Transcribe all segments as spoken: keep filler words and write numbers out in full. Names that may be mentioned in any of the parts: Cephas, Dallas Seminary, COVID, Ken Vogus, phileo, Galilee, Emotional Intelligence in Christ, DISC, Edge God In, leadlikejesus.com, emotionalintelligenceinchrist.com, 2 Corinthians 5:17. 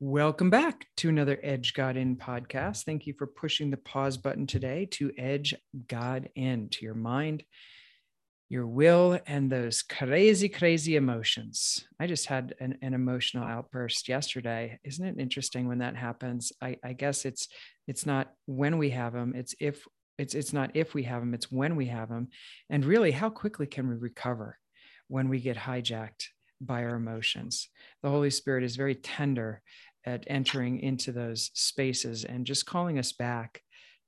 Welcome back to another Edge God In podcast. Thank you for pushing the pause button today to Edge God In, to your mind, your will, and those crazy, crazy emotions. I just had an, an emotional outburst yesterday. Isn't it interesting when that happens? I, I guess it's it's not when we have them. It's if it's it's not if we have them. It's when we have them. And really, how quickly can we recover when we get hijacked by our emotions? The Holy Spirit is very tender at entering into those spaces and just calling us back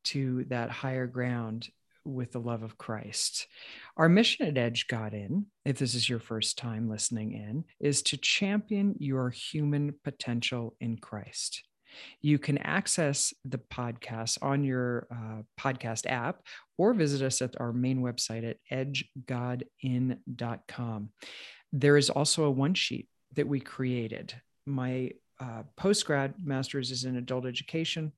to that higher ground with the love of Christ. Our mission at Edge God In, if this is your first time listening in, is to champion your human potential in Christ. You can access the podcast on your uh, podcast app or visit us at our main website at edge god in dot com. There is also a one sheet that we created. My uh, post-grad master's is in adult education,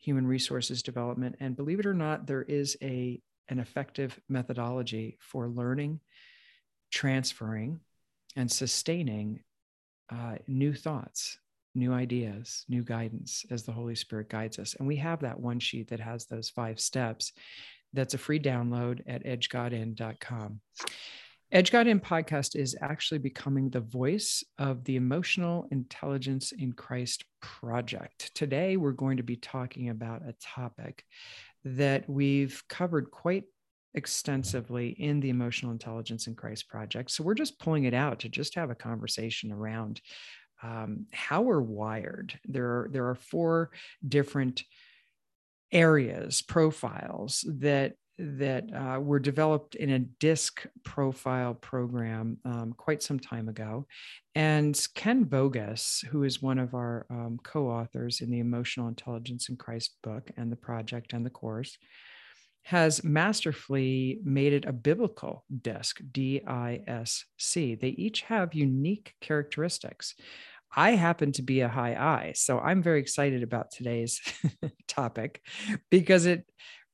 human resources development, and believe it or not, there is a an effective methodology for learning, transferring, and sustaining uh, new thoughts, new ideas, new guidance as the Holy Spirit guides us. And we have that one sheet that has those five steps. That's a free download at edge god in dot com. Edge God In podcast is actually becoming the voice of the Emotional Intelligence in Christ project. Today, we're going to be talking about a topic that we've covered quite extensively in the Emotional Intelligence in Christ project. So we're just pulling it out to just have a conversation around um, how we're wired. There are, there are four different areas, profiles that that uh, were developed in a DISC profile program um, quite some time ago. And Ken Vogus, who is one of our um, co-authors in the Emotional Intelligence in Christ book and the project and the course, has masterfully made it a biblical DISC, D I S C. They each have unique characteristics. I happen to be a high I, so I'm very excited about today's topic because it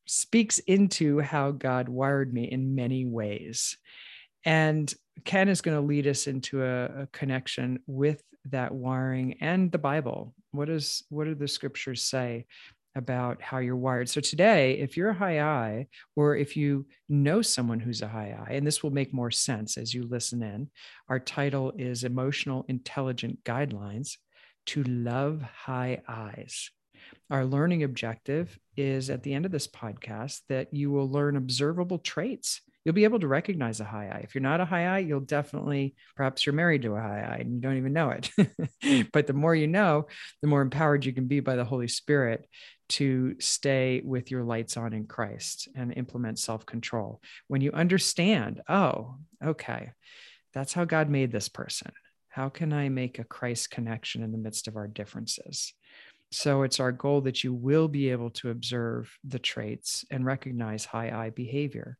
speaks into how God wired me in many ways. And Ken is going to lead us into a, a connection with that wiring and the Bible. What is, what do the scriptures say about how you're wired? So today, if you're a high I, or if you know someone who's a high I, and this will make more sense as you listen in, our title is Emotional Intelligent Guidelines to Love High I's. Our learning objective is at the end of this podcast that you will learn observable traits. You'll be able to recognize a high I. If you're not a high I, you'll definitely, perhaps you're married to a high I and you don't even know it. But the more you know, the more empowered you can be by the Holy Spirit to stay with your lights on in Christ and implement self-control. When you understand, oh, okay, that's how God made this person. How can I make a Christ connection in the midst of our differences? So it's our goal that you will be able to observe the traits and recognize high I behavior,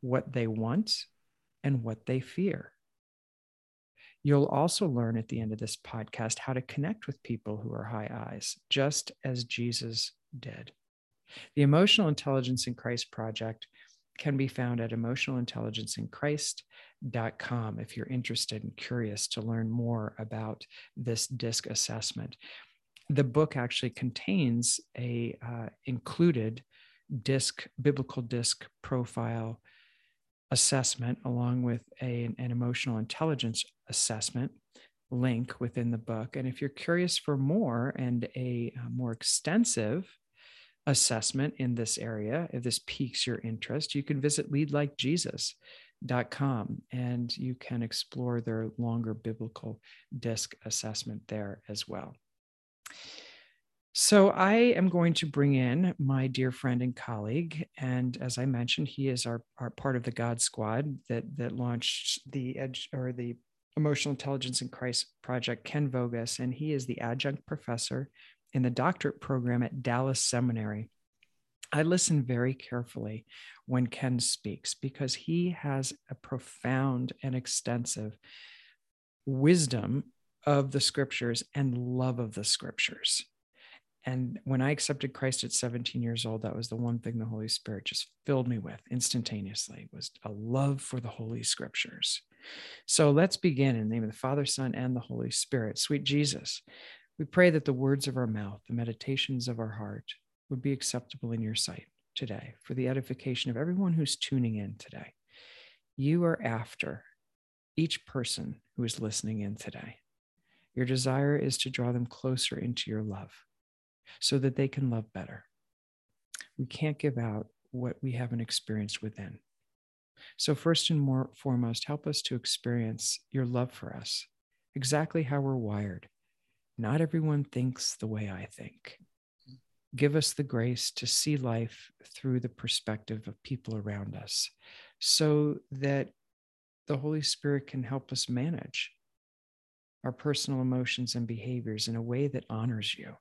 what they want and what they fear. You'll also learn at the end of this podcast how to connect with people who are high I's, just as Jesus did. The Emotional Intelligence in Christ project can be found at emotional intelligence in christ dot com if you're interested and curious to learn more about this DISC assessment. The book actually contains a uh, included DISC, biblical DISC profile assessment, along with a, an emotional intelligence assessment link within the book. And if you're curious for more and a more extensive assessment in this area, if this piques your interest, you can visit lead like jesus dot com and you can explore their longer biblical DISC assessment there as well. So I am going to bring in my dear friend and colleague, and as I mentioned, he is our, our part of the God Squad that that launched the Edge or the Emotional Intelligence in Christ project, Ken Vogus, and he is the adjunct professor in the doctorate program at Dallas Seminary. I listen very carefully when Ken speaks because he has a profound and extensive wisdom of the scriptures and love of the scriptures. And when I accepted Christ at seventeen years old, that was the one thing the Holy Spirit just filled me with instantaneously, was a love for the Holy Scriptures. So let's begin in the name of the Father, Son, and the Holy Spirit. Sweet Jesus, We pray that the words of our mouth, the meditations of our heart would be acceptable in your sight today for the edification of everyone who's tuning in today. You are after each person who is listening in today. Your desire is to draw them closer into your love so that they can love better. We can't give out what we haven't experienced within. So first and more foremost, help us to experience your love for us, exactly how we're wired. Not everyone thinks the way I think. Give us the grace to see life through the perspective of people around us so that the Holy Spirit can help us manage our personal emotions and behaviors in a way that honors you.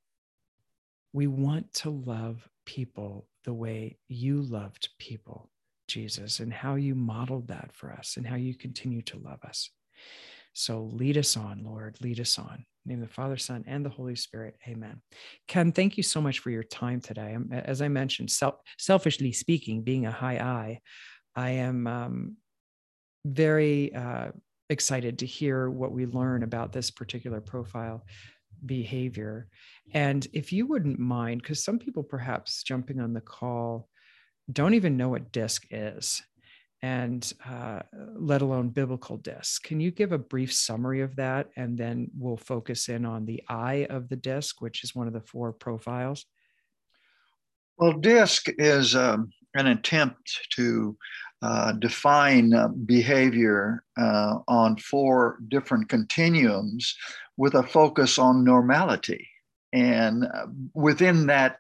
We want to love people the way you loved people, Jesus, and how you modeled that for us and how you continue to love us. So lead us on, Lord, lead us on. In the name of the Father, Son, and the Holy Spirit. Amen. Ken, thank you so much for your time today. As I mentioned, self, selfishly speaking, being a high I, I am um, very uh, excited to hear what we learn about this particular profile behavior. And if you wouldn't mind, because some people perhaps jumping on the call don't even know what D I S C is, and uh, let alone biblical D I S C. Can you give a brief summary of that? And then we'll focus in on the eye of the D I S C, which is one of the four profiles. Well, D I S C is um, an attempt to uh, define uh, behavior uh, on four different continuums with a focus on normality. And uh, within that,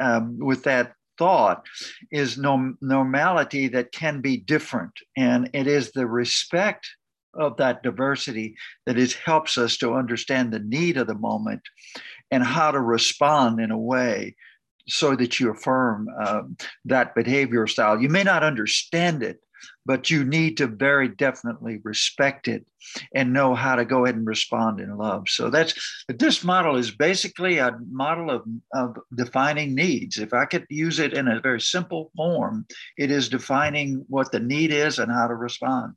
uh, with that, thought is no, normality that can be different. And it is the respect of that diversity that it helps us to understand the need of the moment and how to respond in a way so that you affirm uh, that behavior style. You may not understand it, but you need to very definitely respect it and know how to go ahead and respond in love. So that's, this model is basically a model of, of defining needs. If I could use it in a very simple form, it is defining what the need is and how to respond.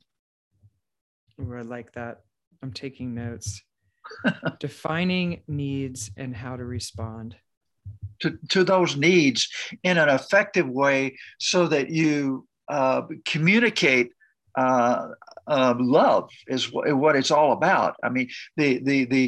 Ooh, I like that. I'm taking notes. Defining needs and how to respond. To, to those needs in an effective way so that you Uh, communicate uh, uh, love is w- what it's all about. I mean, the the the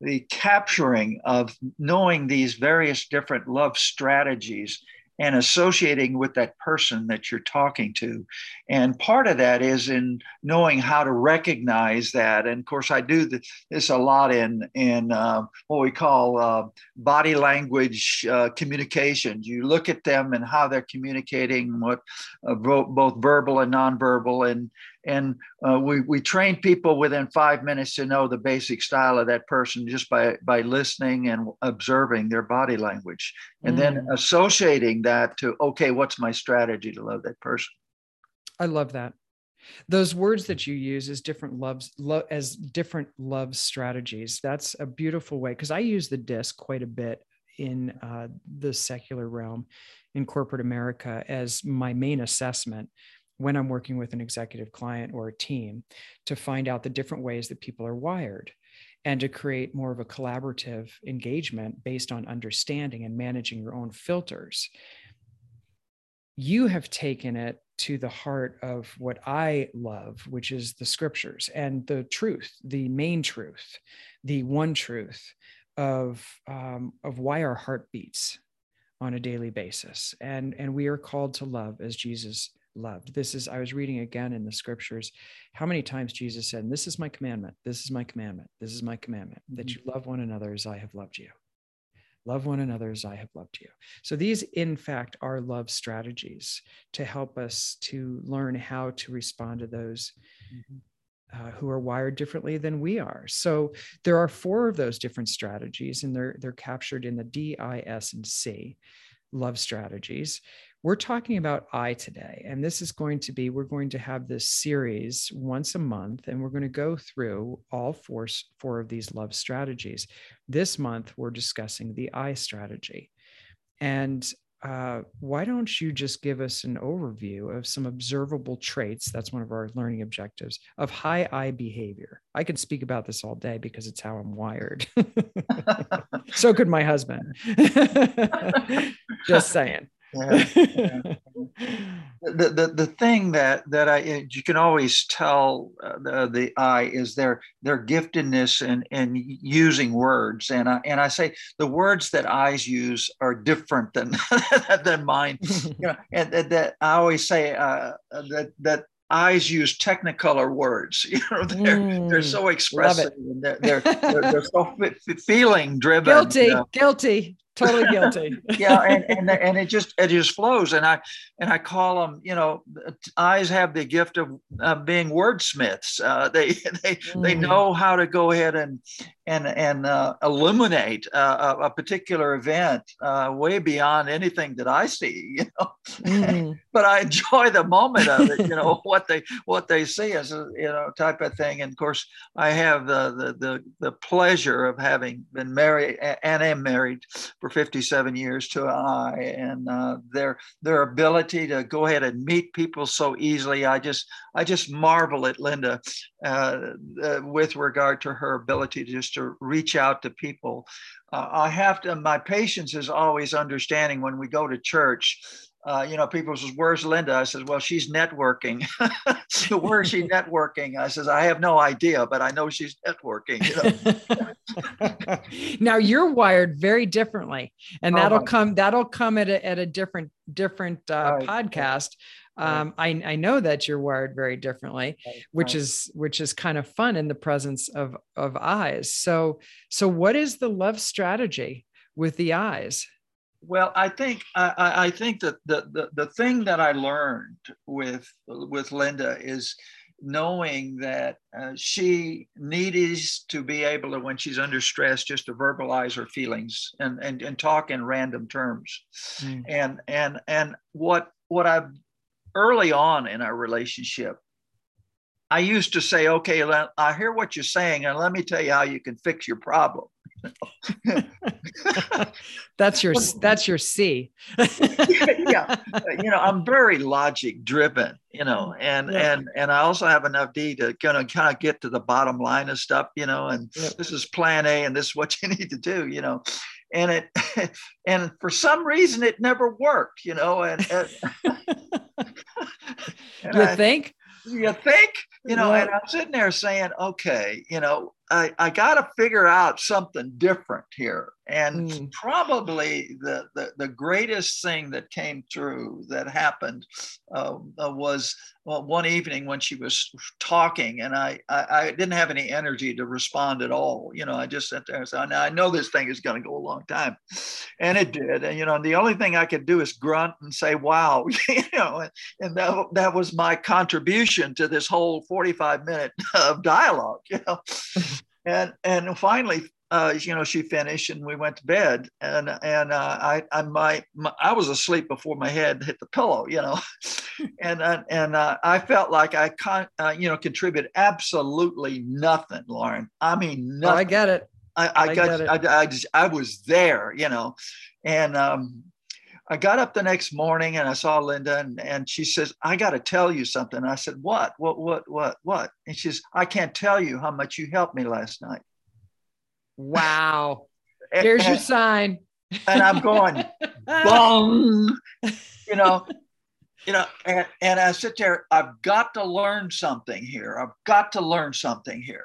the capturing of knowing these various different love strategies and associating with that person that you're talking to. And part of that is in knowing how to recognize that. And of course, I do this a lot in, in uh, what we call uh, body language uh, communication. You look at them and how they're communicating, what uh, both verbal and nonverbal. And, and uh, we, we train people within five minutes to know the basic style of that person just by, by listening and observing their body language. And mm. then associating that to, okay, what's my strategy to love that person? I love that. Those words that you use as different loves, lo- as different love strategies, that's a beautiful way, because I use the D I S C quite a bit in uh, the secular realm in corporate America as my main assessment when I'm working with an executive client or a team to find out the different ways that people are wired and to create more of a collaborative engagement based on understanding and managing your own filters. You have taken it to the heart of what I love, which is the scriptures and the truth, the main truth, the one truth of, um, of why our heart beats on a daily basis. And, and we are called to love as Jesus loved. This is, I was reading again in the scriptures, how many times Jesus said, this is my commandment. This is my commandment. This is my commandment, that you love one another as I have loved you. Love one another as I have loved you. So these, in fact, are love strategies to help us to learn how to respond to those mm-hmm. uh, who are wired differently than we are. So there are four of those different strategies, and they're, they're captured in the D, I, S, and C love strategies. We're talking about I today, and this is going to be, we're going to have this series once a month, and we're going to go through all four, four of these love strategies. This month, we're discussing the I strategy. And uh, why don't you just give us an overview of some observable traits? That's one of our learning objectives of high I behavior. I could speak about this all day because it's how I'm wired. So could my husband. Just saying. Yeah, yeah. The, the the thing that that I you can always tell uh, the, the I is their their giftedness in in using words, and I and I say the words that I's use are different than than mine. You know, and that, that I always say uh, that that. Eyes use Technicolor words. You know, they're mm, they're so expressive. And they're, they're, they're they're so f- feeling driven. Guilty, you know? guilty, totally guilty. Yeah, and, and and it just it just flows. And I and I call them. You know, eyes have the gift of uh, being wordsmiths. Uh, they they mm. they know how to go ahead and and and uh, illuminate uh, a, a particular event uh, way beyond anything that I see. You know, mm. But I enjoy the moment of it. You know. What they what they see as a, you know, type of thing. And of course, I have the the the, the pleasure of having been married and am married for fifty-seven years to an I, and uh, their their ability to go ahead and meet people so easily. I just I just marvel at Linda uh, uh, with regard to her ability to just to reach out to people. Uh, I have to. My patience is always understanding when we go to church. Uh, you know, people says, "Where's Linda?" I says, "Well, she's networking." So where is she networking? I says, "I have no idea, but I know she's networking." You know? Now you're wired very differently, and that'll oh, come. That'll come at a, at a different different uh, right. podcast. Um, right. I I know that you're wired very differently, right. which right. is which is kind of fun in the presence of of eyes. So so what is the love strategy with the eyes? Well, I think I, I think that the, the the thing that I learned with with Linda is knowing that uh, she needs to be able to, when she's under stress, just to verbalize her feelings and and, and talk in random terms, mm. and and and what what I've early on in our relationship. I used to say, okay, I hear what you're saying, and let me tell you how you can fix your problem. that's your that's your C. Yeah, you know, I'm very logic driven, you know, and yeah. and and I also have enough D to kind of kind of get to the bottom line of stuff, you know. And yeah. This is plan A, and this is what you need to do, you know. And it and for some reason it never worked, you know. And, and, and you I, think. You think, you know, and I'm sitting there saying, okay, you know, I, I got to figure out something different here. And mm. probably the, the, the greatest thing that came through that happened uh, was well, one evening when she was talking and I, I, I didn't have any energy to respond at all. You know, I just sat there and said, now I know this thing is going to go a long time. And it did. And, you know, and the only thing I could do is grunt and say, wow, you know, and, and that, that was my contribution to this whole forty-five minute of dialogue, you know. And and finally, uh, you know, she finished and we went to bed and and uh, I I my, my I was asleep before my head hit the pillow, you know, and uh, and uh, I felt like I con- uh, you know contributed absolutely nothing, Lauren. I mean, nothing. Oh, I get it. I, I, I got it. I, I just I was there, you know, and um, I got up the next morning and I saw Linda and, and she says, I got to tell you something. I said, what, what, what, what, what? And she says, I can't tell you how much you helped me last night. Wow. There's and, your sign. And I'm going, bong, you know, you know, and, and I sit there, I've got to learn something here. I've got to learn something here.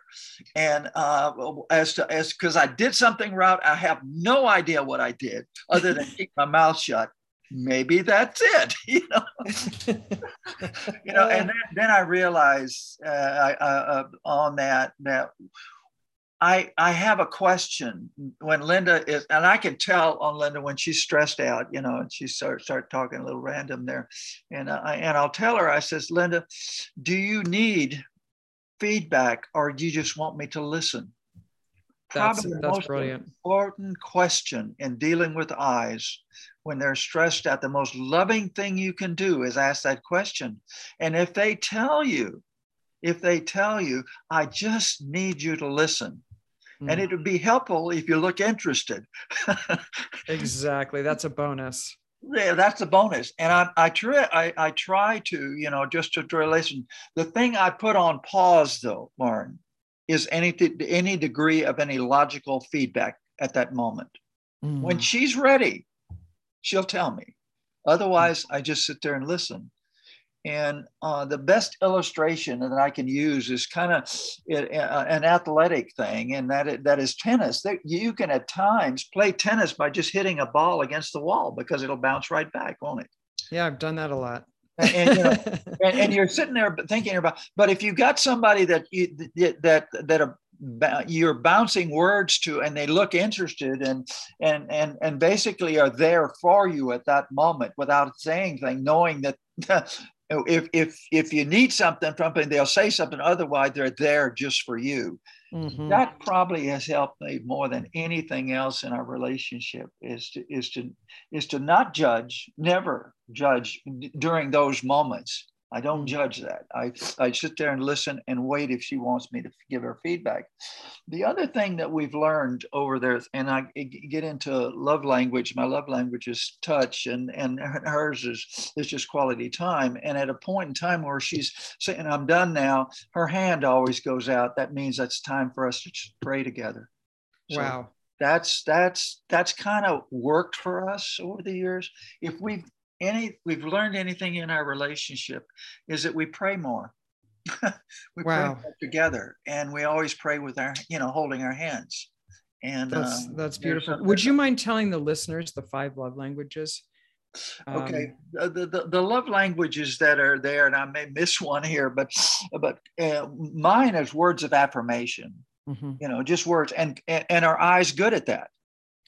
And uh, as to, as, cause I did something wrong. I have no idea what I did other than keep my mouth shut. Maybe that's it, you know, you know, and then, then I realized uh, I, uh, on that, that I, I have a question when Linda is, and I can tell on Linda when she's stressed out, you know, and she starts start talking a little random there. And I, and I'll tell her, I says, Linda, do you need feedback or do you just want me to listen? That's, Probably the that's most brilliant. Important question in dealing with eyes when they're stressed out. The most loving thing you can do is ask that question. And if they tell you, if they tell you, I just need you to listen. And it would be helpful if you look interested. Exactly. That's a bonus. Yeah, that's the bonus. And I I try, I, I try to, you know, just to try to listen. The thing I put on pause, though, Lauren, is any, any degree of any logical feedback at that moment. Mm. When she's ready, she'll tell me. Otherwise, I just sit there and listen. And uh, the best illustration that I can use is kind of an athletic thing, and that it, that is tennis. That you can at times play tennis by just hitting a ball against the wall, because it'll bounce right back, won't it? Yeah, I've done that a lot. And, you know, and, and you're sitting there thinking about. But if you got somebody that you, that that a you're bouncing words to, and they look interested and and and and basically are there for you at that moment without saying anything, knowing that if if if you need something from them, they'll say something. Otherwise, they're there just for you. Mm-hmm. That probably has helped me more than anything else in our relationship, is to is to is to not judge, never judge d- during those moments. I don't judge that. I, I sit there and listen and wait if she wants me to give her feedback. The other thing that we've learned over there, and I get into love language. My love language is touch, and, and hers is, is just quality time. And at a point in time where she's saying, I'm done now, her hand always goes out. That means it's time for us to pray together. So, wow. That's, that's, that's kind of worked for us over the years. If we've Any, we've learned anything in our relationship, is that we pray more. we wow. pray more together, and we always pray with our, you know, holding our hands. And that's, um, that's beautiful. Would you mind telling the listeners the five love languages? Um, okay, the, the the love languages that are there, and I may miss one here, but but uh, mine is words of affirmation. Mm-hmm. You know, just words, and and, and our eyes good at that.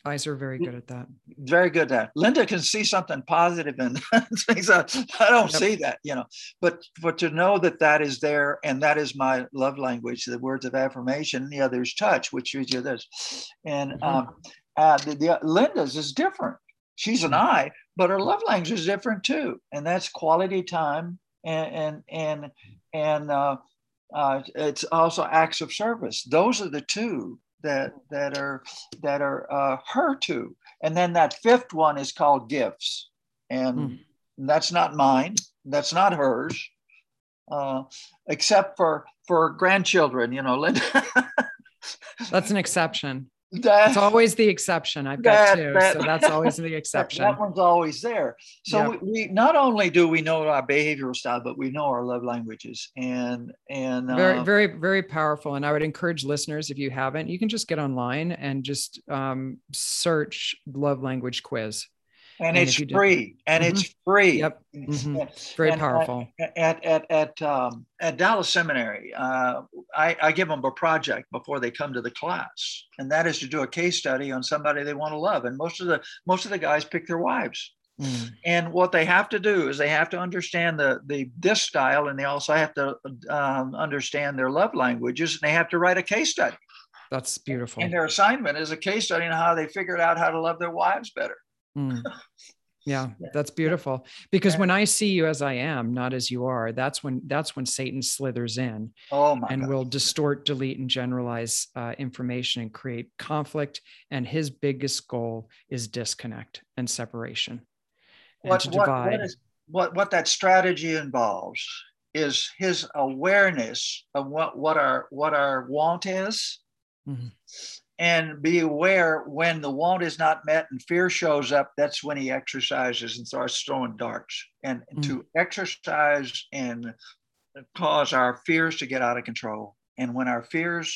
Eyes are very good at that. Very good at that. Linda can see something positive and things. I, I don't yep. see that, you know. But but to know that that is there, and that is my love language, the words of affirmation. The other is touch, which is this. And mm-hmm. um, uh, the, the, Linda's is different. She's an I, but her love language is different too. And that's quality time, and and and and uh, uh, it's also acts of service. Those are the two that that are that are uh, her two. And then that fifth one is called gifts. And mm. that's not mine. That's not hers, uh, except for, for grandchildren, you know, Linda. That's an exception. That, that's always the exception. I've got that, two, that, so that's always the exception. That one's always there. So yep. we, we not only do we know our behavioral style, but we know our love languages, and and very uh, very very powerful. And I would encourage listeners, if you haven't, you can just get online and just um, search love language quiz. And, and it's free. And mm-hmm. it's free. Yep. Mm-hmm. Very and powerful. At at at um, at Dallas Seminary, uh, I, I give them a project before they come to the class, and that is to do a case study on somebody they want to love. And most of the most of the guys pick their wives. Mm. And what they have to do is they have to understand the the D I S C style, and they also have to um, understand their love languages, and they have to write a case study. That's beautiful. And their assignment is a case study on how they figured out how to love their wives better. Mm. Yeah, that's beautiful. Because when I see you as I am, not as you are, that's when that's when Satan slithers in, oh my and God. will distort, delete, and generalize uh, information and create conflict. And his biggest goal is disconnect and separation. And what, to divide. What, what, is, what what that strategy involves is his awareness of what what our what our want is. Mm-hmm. And be aware when the want is not met and fear shows up, that's when he exercises and starts throwing darts. And mm-hmm. to exercise and cause our fears to get out of control. And when our fears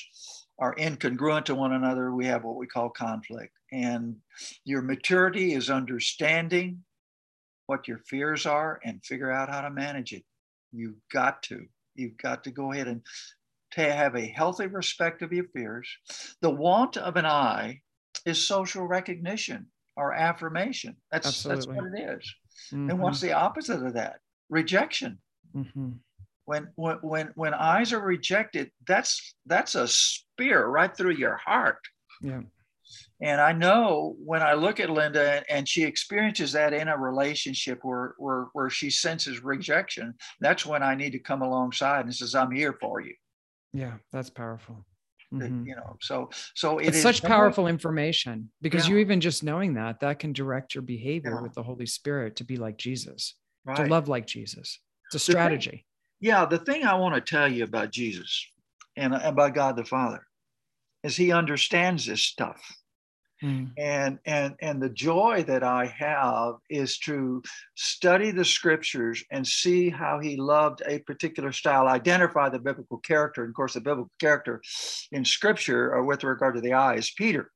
are incongruent to one another, we have what we call conflict. And your maturity is understanding what your fears are and figure out how to manage it. You've got to. You've got to go ahead and to have a healthy respect of your fears. The want of an I is social recognition or affirmation. That's Absolutely. that's what it is. Mm-hmm. And what's the opposite of that? Rejection. Mm-hmm. When when when when I's are rejected, that's that's a spear right through your heart. Yeah. And I know when I look at Linda, and she experiences that in a relationship where where where she senses rejection, that's when I need to come alongside and says, "I'm here for you." Yeah, that's powerful. Mm-hmm. You know, so so it it's is such powerful way. information, because yeah. you even just knowing that that can direct your behavior yeah. with the Holy Spirit to be like Jesus, right. to love like Jesus. It's a strategy. The thing, yeah, the thing I want to tell you about Jesus and about God the Father is He understands this stuff, mm. and and and the joy that I have is to study the Scriptures and see how He loved a particular style, identify the biblical character, and of course the biblical character in Scripture or with regard to the eye is Peter.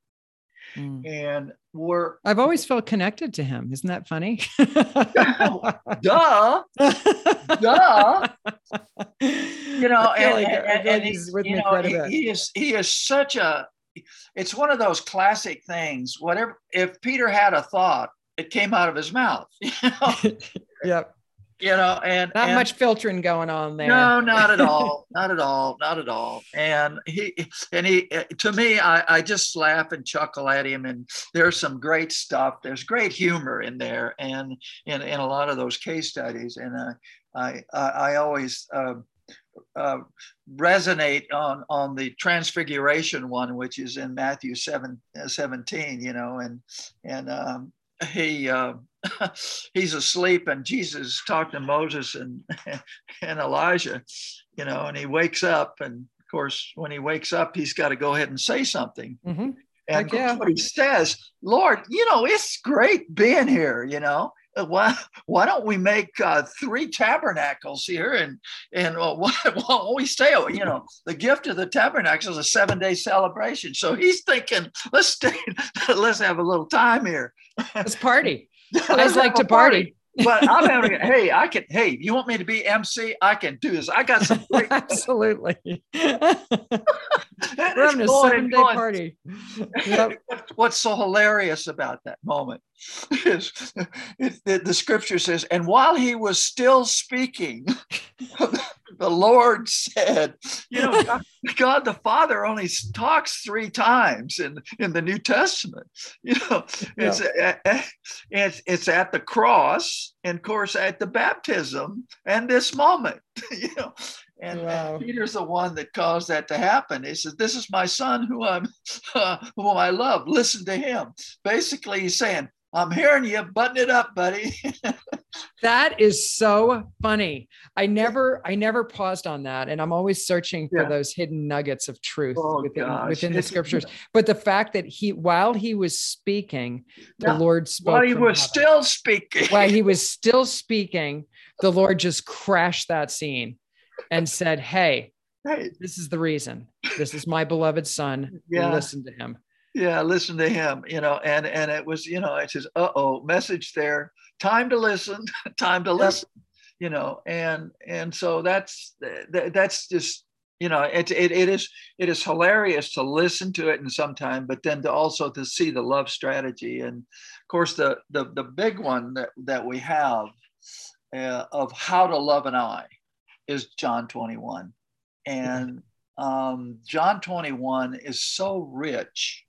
Mm. And we're I've always felt connected to him. Isn't that funny? Duh. Duh. You know, and, like, and, and, and he's with you me know, he, he is he is such a it's one of those classic things. Whatever if Peter had a thought, it came out of his mouth. You know? Yep. You know, and not and, much filtering going on there. No, not at all. Not at all. Not at all. And he, and he, to me, I, I just laugh and chuckle at him. And there's some great stuff. There's great humor in there, and in, in a lot of those case studies. And uh, I, I, I always uh, uh, resonate on on the Transfiguration one, which is in Matthew seven seventeen. You know, and and um, he. Uh, He's asleep, and Jesus talked to Moses and and Elijah, you know, and he wakes up. And of course, when he wakes up, he's got to go ahead and say something. Mm-hmm. And of course, what he says, Lord, you know, it's great being here, you know. Why, why don't we make uh, three tabernacles here, and and uh, why, why don't we stay? You know, the gift of the tabernacle is a seven day celebration. So he's thinking, let's stay, let's have a little time here. Let's party. I just like to party. party, but I'm having. hey, I can. Hey, you want me to be M C? I can do this. I got some. Great Absolutely. We're having a seven-day party. Yep. What's so hilarious about that moment is the, the scripture says, "And while he was still speaking, the Lord said," you know, God, God the Father only talks three times in, in the New Testament. You know, yeah. it's, at, it's, it's at the cross, and of course at the baptism, and this moment, you know. And wow. Peter's the one that caused that to happen. He says, "This is my son who I'm, uh, whom I love. Listen to him." Basically, he's saying, "I'm hearing you, button it up, buddy." That is so funny. I never, I never paused on that, and I'm always searching for yeah. those hidden nuggets of truth oh, within, within the scriptures. But the fact that he, while he was speaking, the yeah. Lord spoke. While he was heaven. still speaking. While he was still speaking, the Lord just crashed that scene and said, "Hey, hey, this is the reason. This is my beloved son. Yeah. Listen to him." Yeah, listen to him. You know, and and it was, you know, it says, "Uh oh, message there. Time to listen. Time to listen." You know, and and so that's that's just, you know, it it it is it is hilarious to listen to it in some time, but then to also to see the love strategy. And of course, the the the big one that that we have uh, of how to love an eye is John twenty-one. And um, John twenty-one is so rich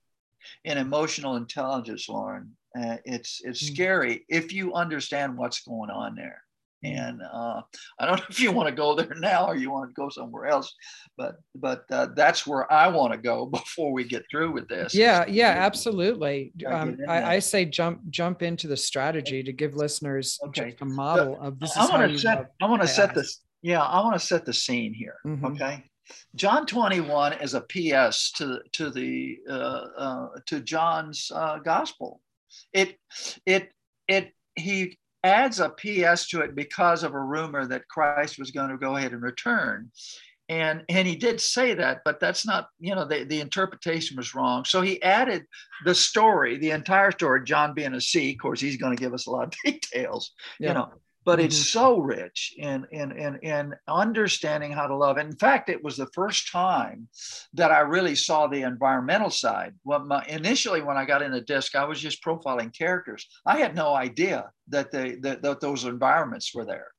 in emotional intelligence, Lauren. Uh, it's it's mm-hmm. scary if you understand what's going on there. And uh, I don't know if you want to go there now or you want to go somewhere else, but but uh, that's where I want to go before we get through with this. Yeah, yeah, absolutely. Um, I, I say jump jump into the strategy to give listeners okay. a model so, of this. Is I want to set. I want to set this. Yeah, I want to set the scene here. Mm-hmm. Okay, John twenty-one is a P S to to the uh, uh, to John's uh, gospel. It it it he adds a P S to it because of a rumor that Christ was going to go ahead and return, and and he did say that, but that's not, you know, the the interpretation was wrong. So he added the story, the entire story. John being a C, of course, he's going to give us a lot of details. Yeah. You know. But it's mm-hmm. so rich in, in, in, in understanding how to love. And in fact, it was the first time that I really saw the environmental side. When my, initially, when I got into DISC, I was just profiling characters. I had no idea that they that, that those environments were there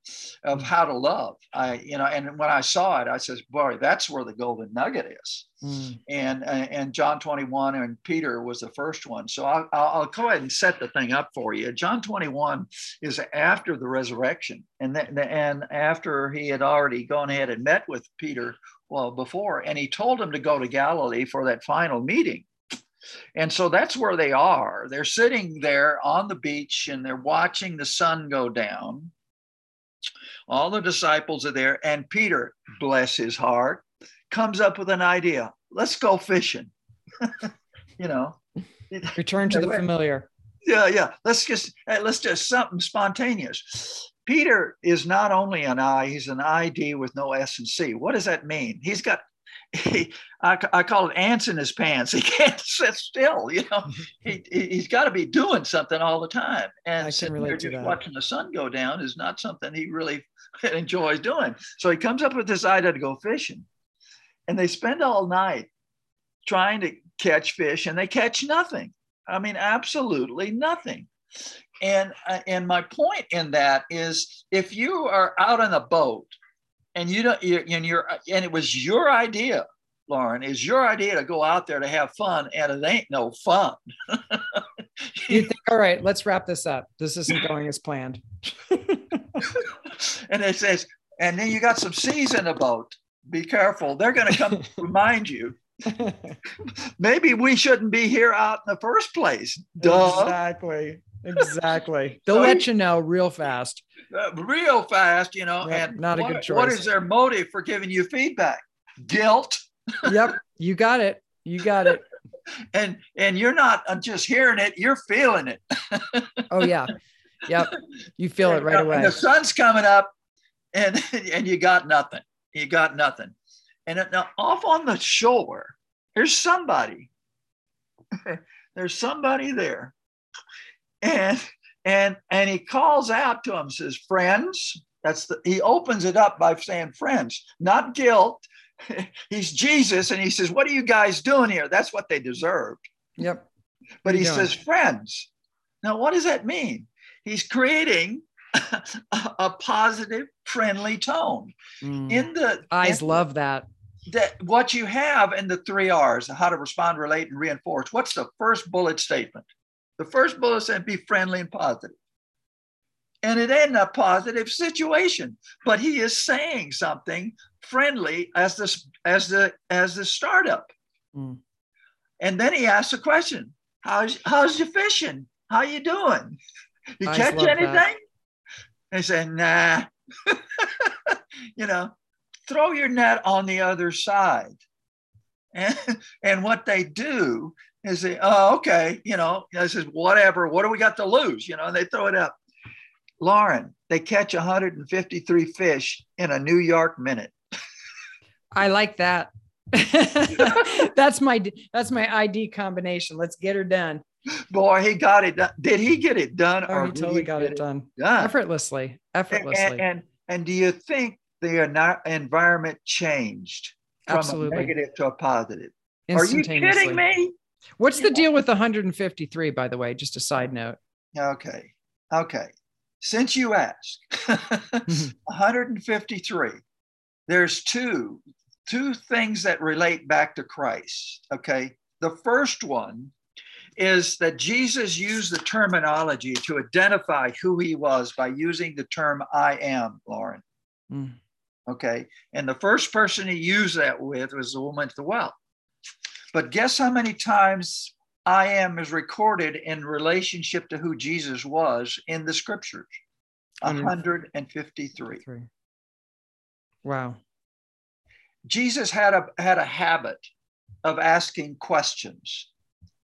of how to love. I you know, and when I saw it, I said, "Boy, that's where the golden nugget is." Mm. And and John twenty-one and Peter was the first one. So I'll, I'll go ahead and set the thing up for you. John twenty-one is after the resurrection, and th- and after he had already gone ahead and met with Peter well, before, and he told them to go to Galilee for that final meeting. And so that's where they are. They're sitting there on the beach and they're watching the sun go down. All the disciples are there, and Peter, bless his heart, comes up with an idea. Let's go fishing. You know, return to the familiar. Yeah, yeah. Let's just let's just something spontaneous. Peter is not only an I, he's an I D with no S and C. What does that mean? He's got, he, I, I call it ants in his pants. He can't sit still, you know. He, he's got to be doing something all the time. And sitting there just watching the sun go down is not something he really enjoys doing. So he comes up with this idea to go fishing. And they spend all night trying to catch fish, and they catch nothing. I mean, absolutely nothing. And, and my point in that is, if you are out on a boat and you don't, you're, and you're, and it was your idea, Lauren, is your idea to go out there to have fun, and it ain't no fun. You think, all right, let's wrap this up. This isn't going as planned. And it says, and then you got some C's in the boat. Be careful. They're going to come remind you. Maybe we shouldn't be here out in the first place. Duh. Exactly. Exactly. They'll so let he, you know real fast. Uh, real fast, you know. Yep, and not what, a good choice. What is their motive for giving you feedback? Guilt. Yep. You got it. You got it. and and you're not just hearing it, you're feeling it. Oh yeah. Yep. You feel it right away. And the sun's coming up, and and you got nothing. You got nothing. And now off on the shore, there's somebody, there's somebody there. And, and, and he calls out to him, says, friends, that's the, he opens it up by saying, friends, not guilt. He's Jesus. And he says, what are you guys doing here? That's what they deserved. Yep. But he says, friends. Now, what does that mean? He's creating a, a positive, friendly tone. Mm. In the eyes love that. That what you have in the three R's, how to respond, relate, and reinforce. What's the first bullet statement? The first bullet said, be friendly and positive. And it ain't a positive situation, but he is saying something friendly as this as the as the startup. Mm. And then he asks a question: How's how's your fishing? How you doing? You I catch anything? That. They say, nah. You know, throw your net on the other side. And, and what they do is they, oh, okay, you know, this is whatever, what do we got to lose? You know, and they throw it up. Lauren, they catch one hundred fifty-three fish in a New York minute. I like that. That's my, that's my I D combination. Let's get her done. Boy, he got it done. Did he get it done? Oh, or he totally he got it done. it done. Effortlessly. Effortlessly. And, and, and do you think the environment changed from Absolutely. a negative to a positive? Are you kidding me? What's the deal with one hundred fifty-three, by the way? Just a side note. Okay. Okay. Since you asked, one hundred fifty-three, there's two, two things that relate back to Christ. Okay. The first one is that Jesus used the terminology to identify who he was by using the term I am, Lauren. Mm. Okay. And the first person he used that with was the woman at the well. But guess how many times I am is recorded in relationship to who Jesus was in the scriptures? one hundred fifty-three. Wow. Jesus had a, had a habit of asking questions.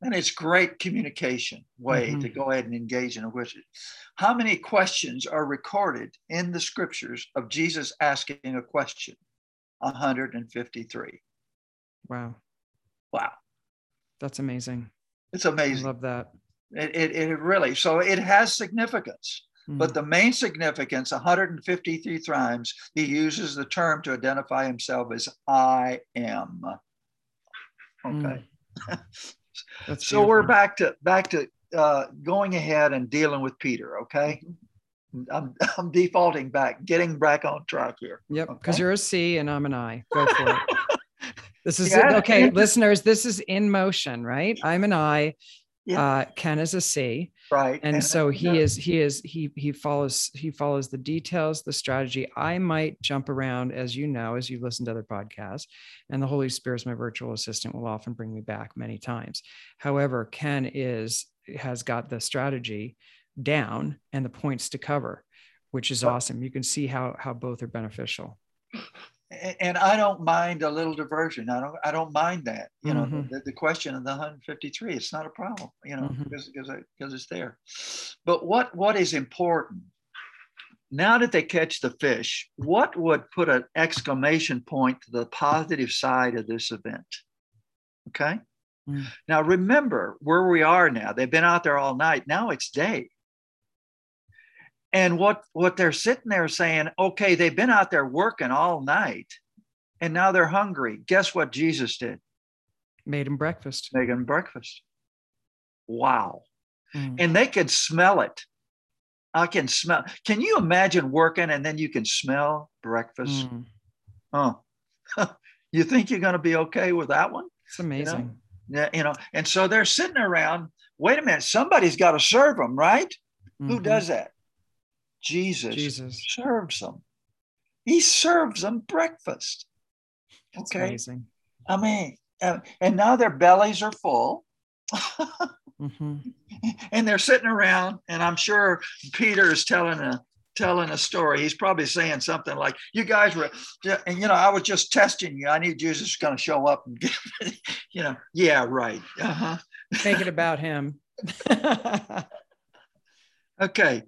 And it's great communication way mm-hmm. to go ahead and engage in a question. How many questions are recorded in the scriptures of Jesus asking a question? one hundred fifty-three. Wow. Wow. That's amazing. It's amazing. I love that. It, it, it really, so it has significance, mm-hmm. but the main significance, one hundred fifty-three times, he uses the term to identify himself as I am. Okay. Mm. That's so beautiful. We're back to back to uh, going ahead and dealing with Peter. Okay, mm-hmm. I'm I'm defaulting back, getting back on track here. Yep, because okay? You're a C and I'm an I. Go for it. This is yeah. Okay, listeners. This is in motion, right? I'm an I. yeah. uh, Ken is a C, right? And, and so he yeah. is, he is, he, he follows, he follows the details, the strategy. I might jump around, as you know, as you've listened to other podcasts, and the Holy Spirit, my virtual assistant, will often bring me back many times. However, Ken is, has got the strategy down and the points to cover, which is awesome. You can see how, how both are beneficial. And I don't mind a little diversion. I don't, I don't mind that, you mm-hmm. know, the, the question of the one fifty-three, it's not a problem, you know, mm-hmm. because, because, I, because it's there. But what, what is important now that they catch the fish, what would put an exclamation point to the positive side of this event? Okay. Mm. Now, remember where we are now. They've been out there all night. Now it's day. And what, what they're sitting there saying, okay, they've been out there working all night and now they're hungry. Guess what Jesus did? Made them breakfast. Made them breakfast. Wow. Mm. And they could smell it. I can smell. Can you imagine working and then you can smell breakfast? Mm. Oh, you think you're going to be okay with that one? It's amazing. You know? You know, and so they're sitting around. Wait a minute. Somebody's got to serve them, right? Mm-hmm. Who does that? Jesus, Jesus serves them. He serves them breakfast. That's okay. Amazing. I mean, uh, and now their bellies are full. mm-hmm. And they're sitting around, and I'm sure Peter is telling a telling a story. He's probably saying something like, you guys were, and you know, I was just testing you. I knew Jesus was going to show up and give it, you know, yeah, right. Uh-huh. Make it about him. Okay.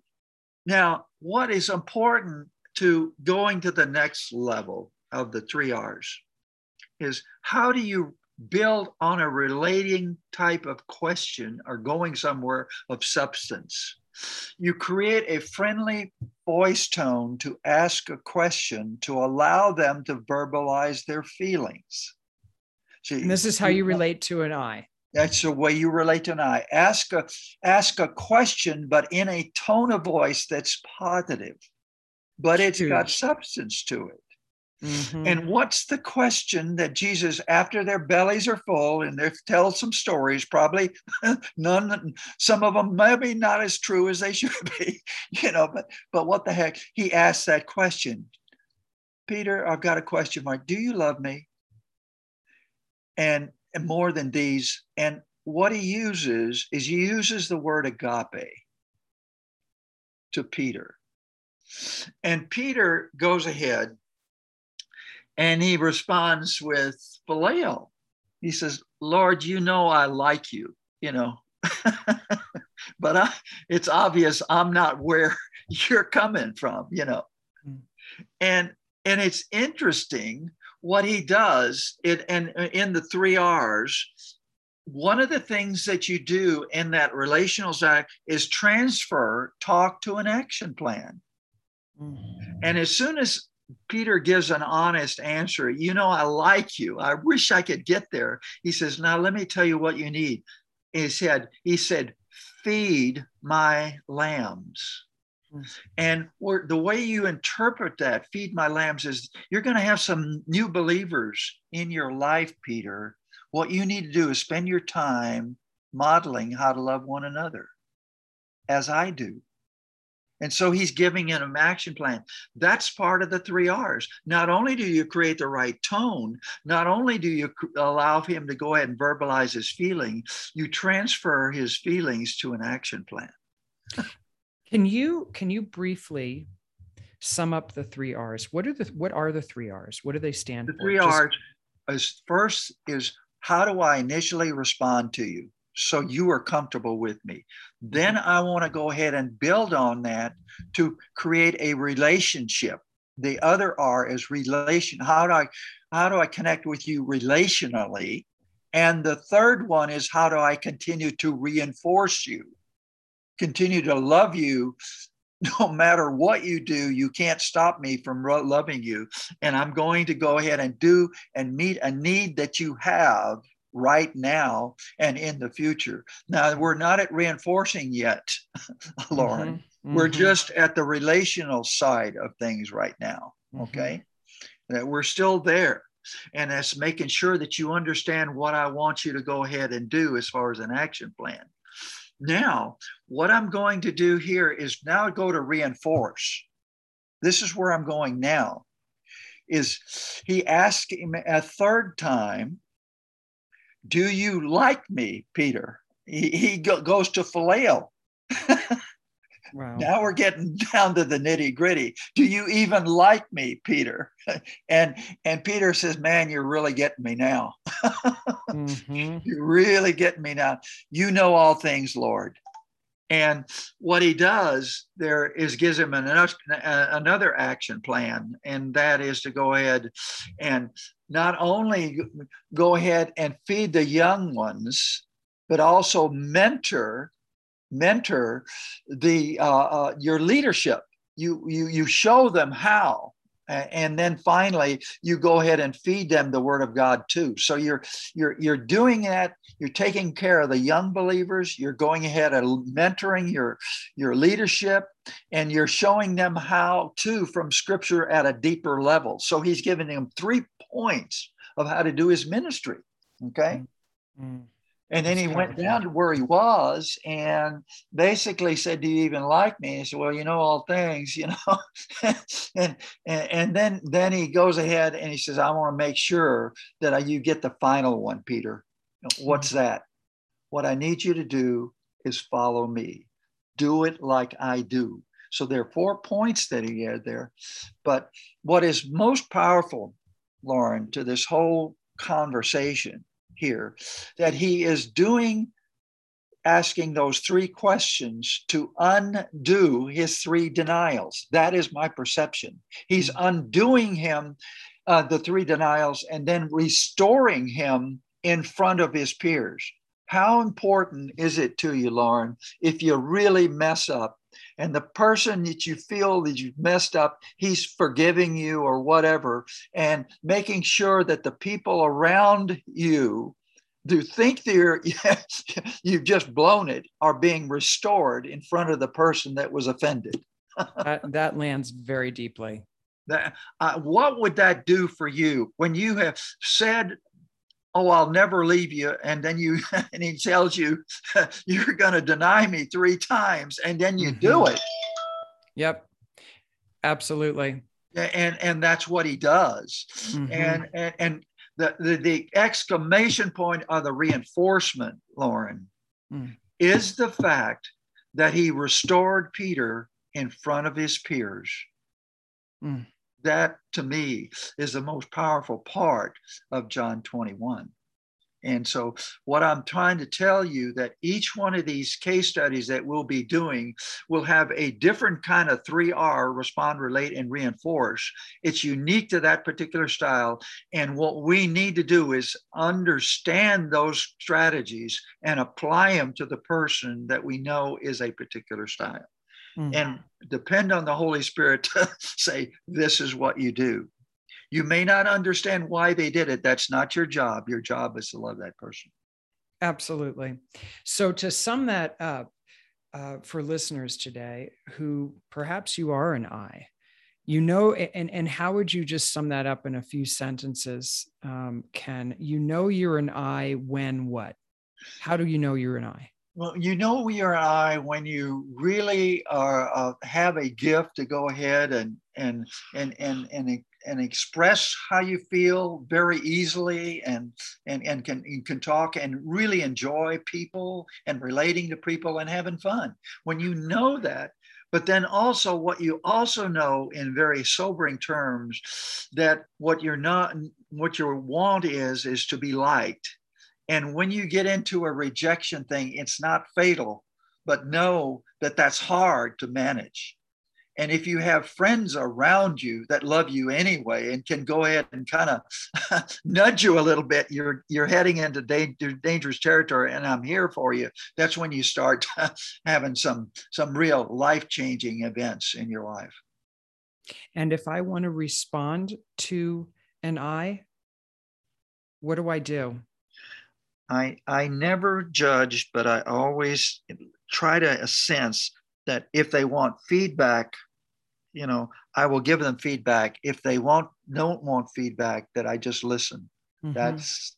Now, what is important to going to the next level of the three R's is how do you build on a relating type of question or going somewhere of substance? You create a friendly voice tone to ask a question to allow them to verbalize their feelings. See, and this is how you relate to an I. That's the way you relate to an I. Ask a, ask a question, but in a tone of voice that's positive, but it's Huge. Got substance to it. Mm-hmm. And what's the question that Jesus, after their bellies are full and they tell some stories, probably none, some of them maybe not as true as they should be, you know, but, but what the heck? He asked that question. Peter, I've got a question mark. Do you love me? And And more than these. And what he uses is he uses the word agape to Peter. And Peter goes ahead and he responds with phileo. He says, Lord, you know, I like you, you know, but I, it's obvious I'm not where you're coming from, you know. Mm-hmm. And, and it's interesting what he does, it, and in the three R's, one of the things that you do in that relational side is transfer talk to an action plan. Mm-hmm. And as soon as Peter gives an honest answer, you know, I like you. I wish I could get there. He says, now let me tell you what you need. He said, he said, feed my lambs. And we're, the way you interpret that, feed my lambs, is you're going to have some new believers in your life, Peter. What you need to do is spend your time modeling how to love one another, as I do. And so he's giving him an action plan. That's part of the three R's. Not only do you create the right tone, not only do you allow him to go ahead and verbalize his feeling, you transfer his feelings to an action plan. Can you can you briefly sum up the three R's? What are the what are the three R's? What do they stand for? The three R's is, first is, how do I initially respond to you so you are comfortable with me? Then I want to go ahead and build on that to create a relationship. The other R is relation. How do I how do I connect with you relationally? And the third one is, how do I continue to reinforce you? Continue to love you no matter what you do. You can't stop me from loving you. And I'm going to go ahead and do and meet a need that you have right now and in the future. Now, we're not at reinforcing yet, Lauren. Mm-hmm. Mm-hmm. We're just at the relational side of things right now. Mm-hmm. Okay. That we're still there. And that's making sure that you understand what I want you to go ahead and do as far as an action plan. Now, what I'm going to do here is now go to reinforce. This is where I'm going now. Is he asked him a third time, do you like me, Peter? He, he go, goes to phileo. Wow. Now we're getting down to the nitty gritty. Do you even like me, Peter? And and Peter says, man, you're really getting me now. Mm-hmm. You're really getting me now. You know all things, Lord. And what he does there is gives him an, uh, another action plan, and that is to go ahead and not only go ahead and feed the young ones, but also mentor mentor the uh, uh, your leadership. You you you show them how, and then finally you go ahead and feed them the Word of God too. So you're you're you're doing that. You're taking care of the young believers. You're going ahead and mentoring your your leadership, and you're showing them how to from Scripture at a deeper level. So he's giving them three points of how to do his ministry. Okay. Mm-hmm. And then he went down to where he was and basically said, do you even like me? He said, well, you know all things, you know. and, and and then then he goes ahead and he says, I want to make sure that you get the final one, Peter. What's that? What I need you to do is follow me. Do it like I do. So there are four points that he had there. But what is most powerful, Lauren, to this whole conversation here, that he is doing, asking those three questions to undo his three denials. That is my perception. He's undoing him, uh, the three denials, and then restoring him in front of his peers. How important is it to you, Lauren, if you really mess up and the person that you feel that you've messed up, he's forgiving you or whatever, and making sure that the people around you who think they're, you've just blown it are being restored in front of the person that was offended. that, that lands very deeply. That, uh, what would that do for you when you have said, oh, I'll never leave you. And then you, and he tells you, you're going to deny me three times. And then you mm-hmm. do it. Yep. Absolutely. And, and that's what he does. Mm-hmm. And, and, and the, the, the exclamation point of the reinforcement, Lauren, mm. is the fact that he restored Peter in front of his peers. Mm. That, to me, is the most powerful part of John twenty-one. And so what I'm trying to tell you that each one of these case studies that we'll be doing will have a different kind of three R, respond, relate, and reinforce. It's unique to that particular style. And what we need to do is understand those strategies and apply them to the person that we know is a particular style. Mm-hmm. And depend on the Holy Spirit to say, this is what you do. You may not understand why they did it. That's not your job. Your job is to love that person. Absolutely. So to sum that up uh, for listeners today, who perhaps you are an I, you know, and, and how would you just sum that up in a few sentences, um, Ken? You know you're an I when what? How do you know you're an I? Well, you know you're an I when you really are, uh, have a gift to go ahead and and and and and and express how you feel very easily, and and and can and can talk and really enjoy people and relating to people and having fun. When you know that, but then also what you also know in very sobering terms that what you're not, what your want is is to be liked. And when you get into a rejection thing, it's not fatal, but know that that's hard to manage. And if you have friends around you that love you anyway and can go ahead and kind of nudge you a little bit, you're you're heading into danger, dangerous territory, and I'm here for you. That's when you start having some some real life-changing events in your life. And if I want to respond to an I, what do I do? I, I never judge, but I always try to sense that if they want feedback, you know, I will give them feedback. If they want don't want feedback, that I just listen. Mm-hmm. That's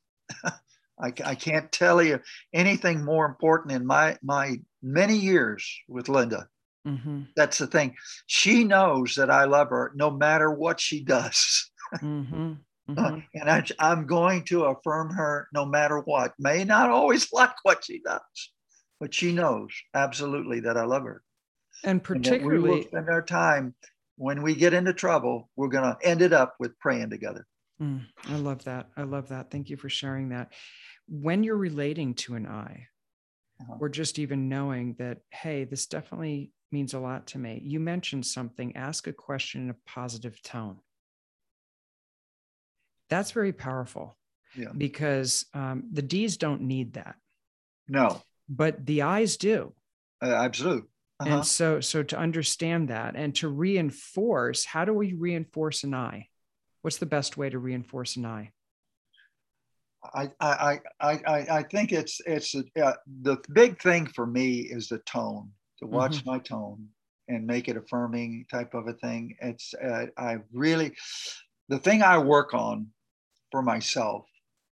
I, I can't tell you anything more important in my, my many years with Linda. Mm-hmm. That's the thing. She knows that I love her no matter what she does. Mm-hmm. Mm-hmm. And I, I'm going to affirm her no matter what. May not always like what she does, but she knows absolutely that I love her. And particularly, and we will spend our time when we get into trouble, we're going to end it up with praying together. Mm, I love that. I love that. Thank you for sharing that. When you're relating to an I, uh-huh. or just even knowing that, hey, this definitely means a lot to me. You mentioned something, ask a question in a positive tone. That's very powerful, yeah. because um, the D's don't need that. No. But the I's do. Uh, absolutely. Uh-huh. And so, so to understand that and to reinforce, how do we reinforce an I? What's the best way to reinforce an I? I, I, I, I, I think it's, it's uh, the big thing for me is the tone, to watch mm-hmm. my tone and make it affirming type of a thing. It's, uh, I really, the thing I work on for myself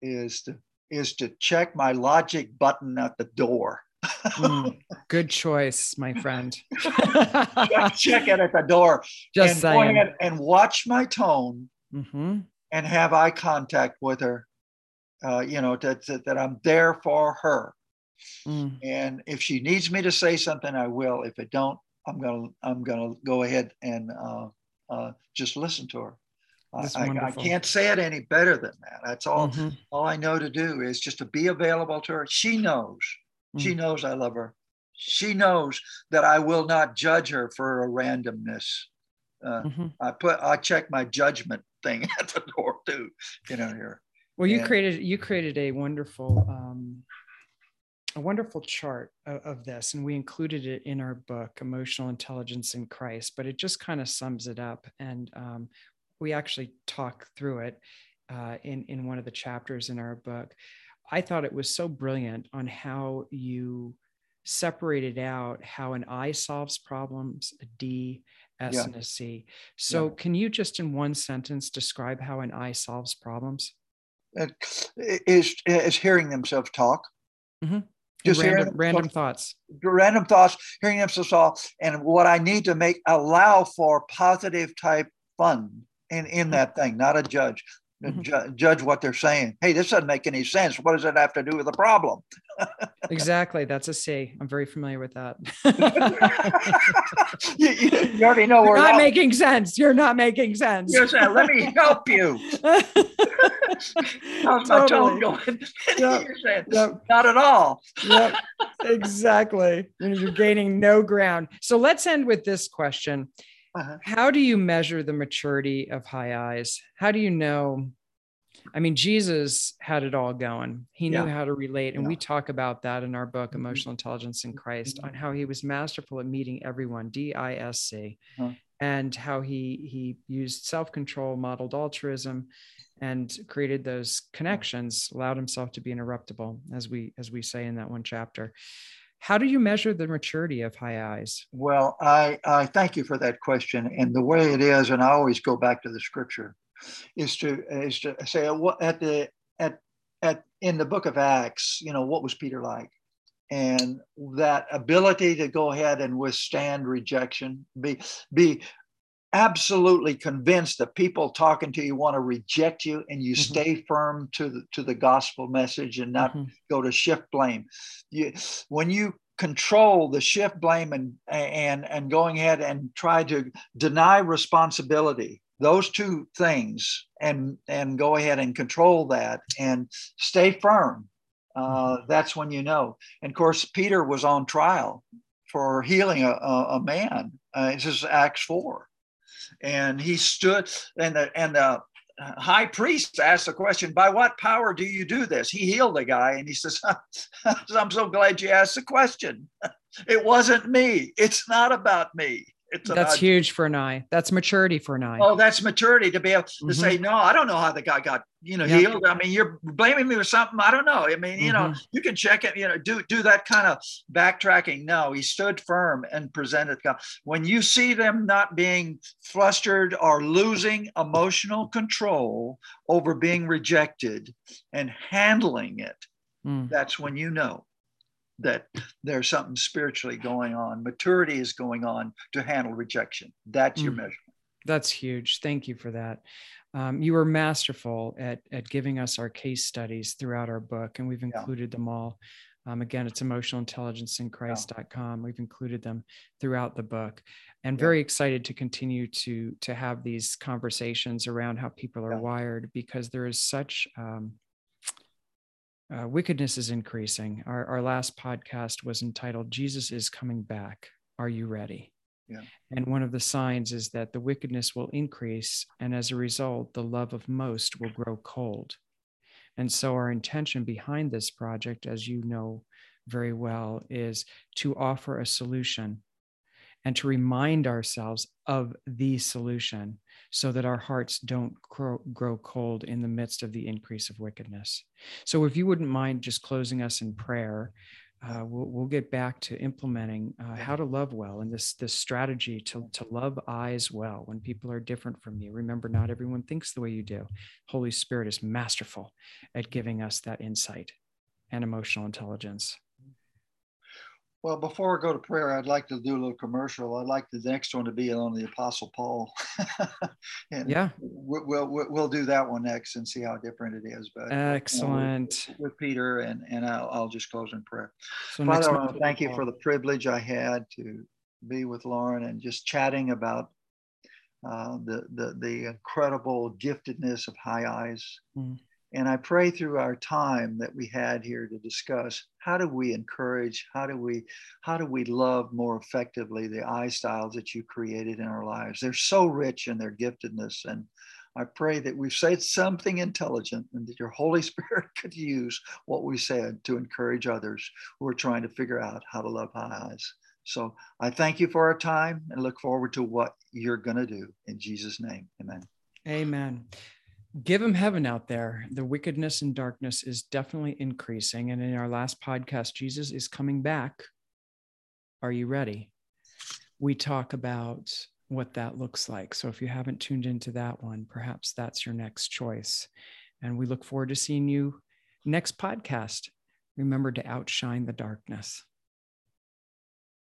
is to, is to check my logic button at the door. Mm, good choice, my friend. check, check it at the door. Just and saying. Point it and watch my tone mm-hmm. and have eye contact with her, uh, you know, that, that, that I'm there for her. Mm. And if she needs me to say something, I will. If it don't, I'm going to I'm gonna go ahead and uh, uh, just listen to her. I, I can't say it any better than that. That's all, mm-hmm. all I know to do is just to be available to her. She knows. She knows I love her. She knows that I will not judge her for her randomness. Uh, mm-hmm. I put I check my judgment thing at the door too, you know. Here. Well, you and, created you created a wonderful um, a wonderful chart of, of this, and we included it in our book, Emotional Intelligence in Christ. But it just kind of sums it up, and um, we actually talk through it uh, in in one of the chapters in our book. I thought it was so brilliant on how you separated out how an I solves problems, a D, S, yeah. and a C. So yeah. Can you just in one sentence describe how an I solves problems? It is, is hearing themselves talk. Mm-hmm. Just random, hearing random talk, thoughts. Random thoughts, hearing themselves talk. And what I need to make allow for positive type fun in, in that thing, not a judge. Mm-hmm. Ju- judge what they're saying. Hey, this doesn't make any sense. What does it have to do with the problem? Exactly. That's a C. I'm very familiar with that. you, you already know we're not out. making sense. You're not making sense. You're saying, let me help you. How's my tone going? Yep. You're saying, yep. Not at all. Yep. Exactly. You're gaining no ground. So let's end with this question. Uh-huh. How do you measure the maturity of high I's? How do you know? I mean, Jesus had it all going. He knew yeah. how to relate. And yeah. we talk about that in our book, Emotional Intelligence in Christ, mm-hmm. on how he was masterful at meeting everyone, D I S C, uh-huh. and how he, he used self-control, modeled altruism, and created those connections, allowed himself to be interruptible, as we, as we say in that one chapter. How do you measure the maturity of high I's? Well, I, I thank you for that question. And the way it is, and I always go back to the scripture, is to is to say at the at at in the book of Acts, you know, what was Peter like? And that ability to go ahead and withstand rejection, be be absolutely convinced that people talking to you want to reject you, and you mm-hmm. stay firm to the, to the gospel message and not mm-hmm. go to shift blame. You, when you control the shift blame and, and, and going ahead and try to deny responsibility, those two things, and, and go ahead and control that and stay firm. Uh, that's when you know. And of course, Peter was on trial for healing a, a, a man. Uh, this is Acts four. And he stood, and the, and the high priest asked the question, by what power do you do this? He healed the guy, and he says, I'm so glad you asked the question. It wasn't me. It's not about me. It's that's about huge you. For an eye. That's maturity for an eye. Oh, that's maturity to be able to mm-hmm. say, no, I don't know how the guy got, you know, yeah. healed. I mean, you're blaming me for something. I don't know. I mean, you mm-hmm. know, you can check it, you know, do, do that kind of backtracking. No, he stood firm and presented God. When you see them not being flustered or losing emotional control over being rejected and handling it Mm. That's when you know that there's something spiritually going on. Maturity is going on to handle rejection. That's mm. your measurement. That's huge. Thank you for that. Um, you were masterful at at giving us our case studies throughout our book, and we've included yeah. them all. Um, again, it's emotional intelligence in christ dot com. We've included them throughout the book, and yeah. very excited to continue to to have these conversations around how people are yeah. wired, because there is such um, uh, wickedness is increasing. Our, our last podcast was entitled, Jesus is Coming Back. Are you ready? Yeah. And one of the signs is that the wickedness will increase, and as a result, the love of most will grow cold. And so our intention behind this project, as you know very well, is to offer a solution and to remind ourselves of the solution so that our hearts don't grow, grow cold in the midst of the increase of wickedness. So if you wouldn't mind just closing us in prayer, Uh, we'll, we'll get back to implementing uh, how to love well, and this this strategy to, to love eyes well when people are different from you. Remember, not everyone thinks the way you do. Holy Spirit is masterful at giving us that insight and emotional intelligence. Well, before I go to prayer, I'd like to do a little commercial. I'd like the next one to be on the Apostle Paul. and yeah. We'll, we'll, we'll do that one next and see how different it is. But Excellent. You know, with, with Peter, and, and I'll, I'll just close in prayer. So Father, I want to thank you for the privilege I had to be with Lauren and just chatting about uh, the, the, the incredible giftedness of high eyes. Mm. And I pray through our time that we had here to discuss, how do we encourage, how do we, how do we love more effectively the eye styles that you created in our lives? They're so rich in their giftedness. And I pray that we've said something intelligent, and that your Holy Spirit could use what we said to encourage others who are trying to figure out how to love high eyes. So I thank you for our time and look forward to what you're going to do. In Jesus' name, amen. Amen. Give them heaven out there. The wickedness and darkness is definitely increasing. And in our last podcast, Jesus is Coming Back. Are you ready? We talk about what that looks like. So if you haven't tuned into that one, perhaps that's your next choice. And we look forward to seeing you next podcast. Remember to outshine the darkness.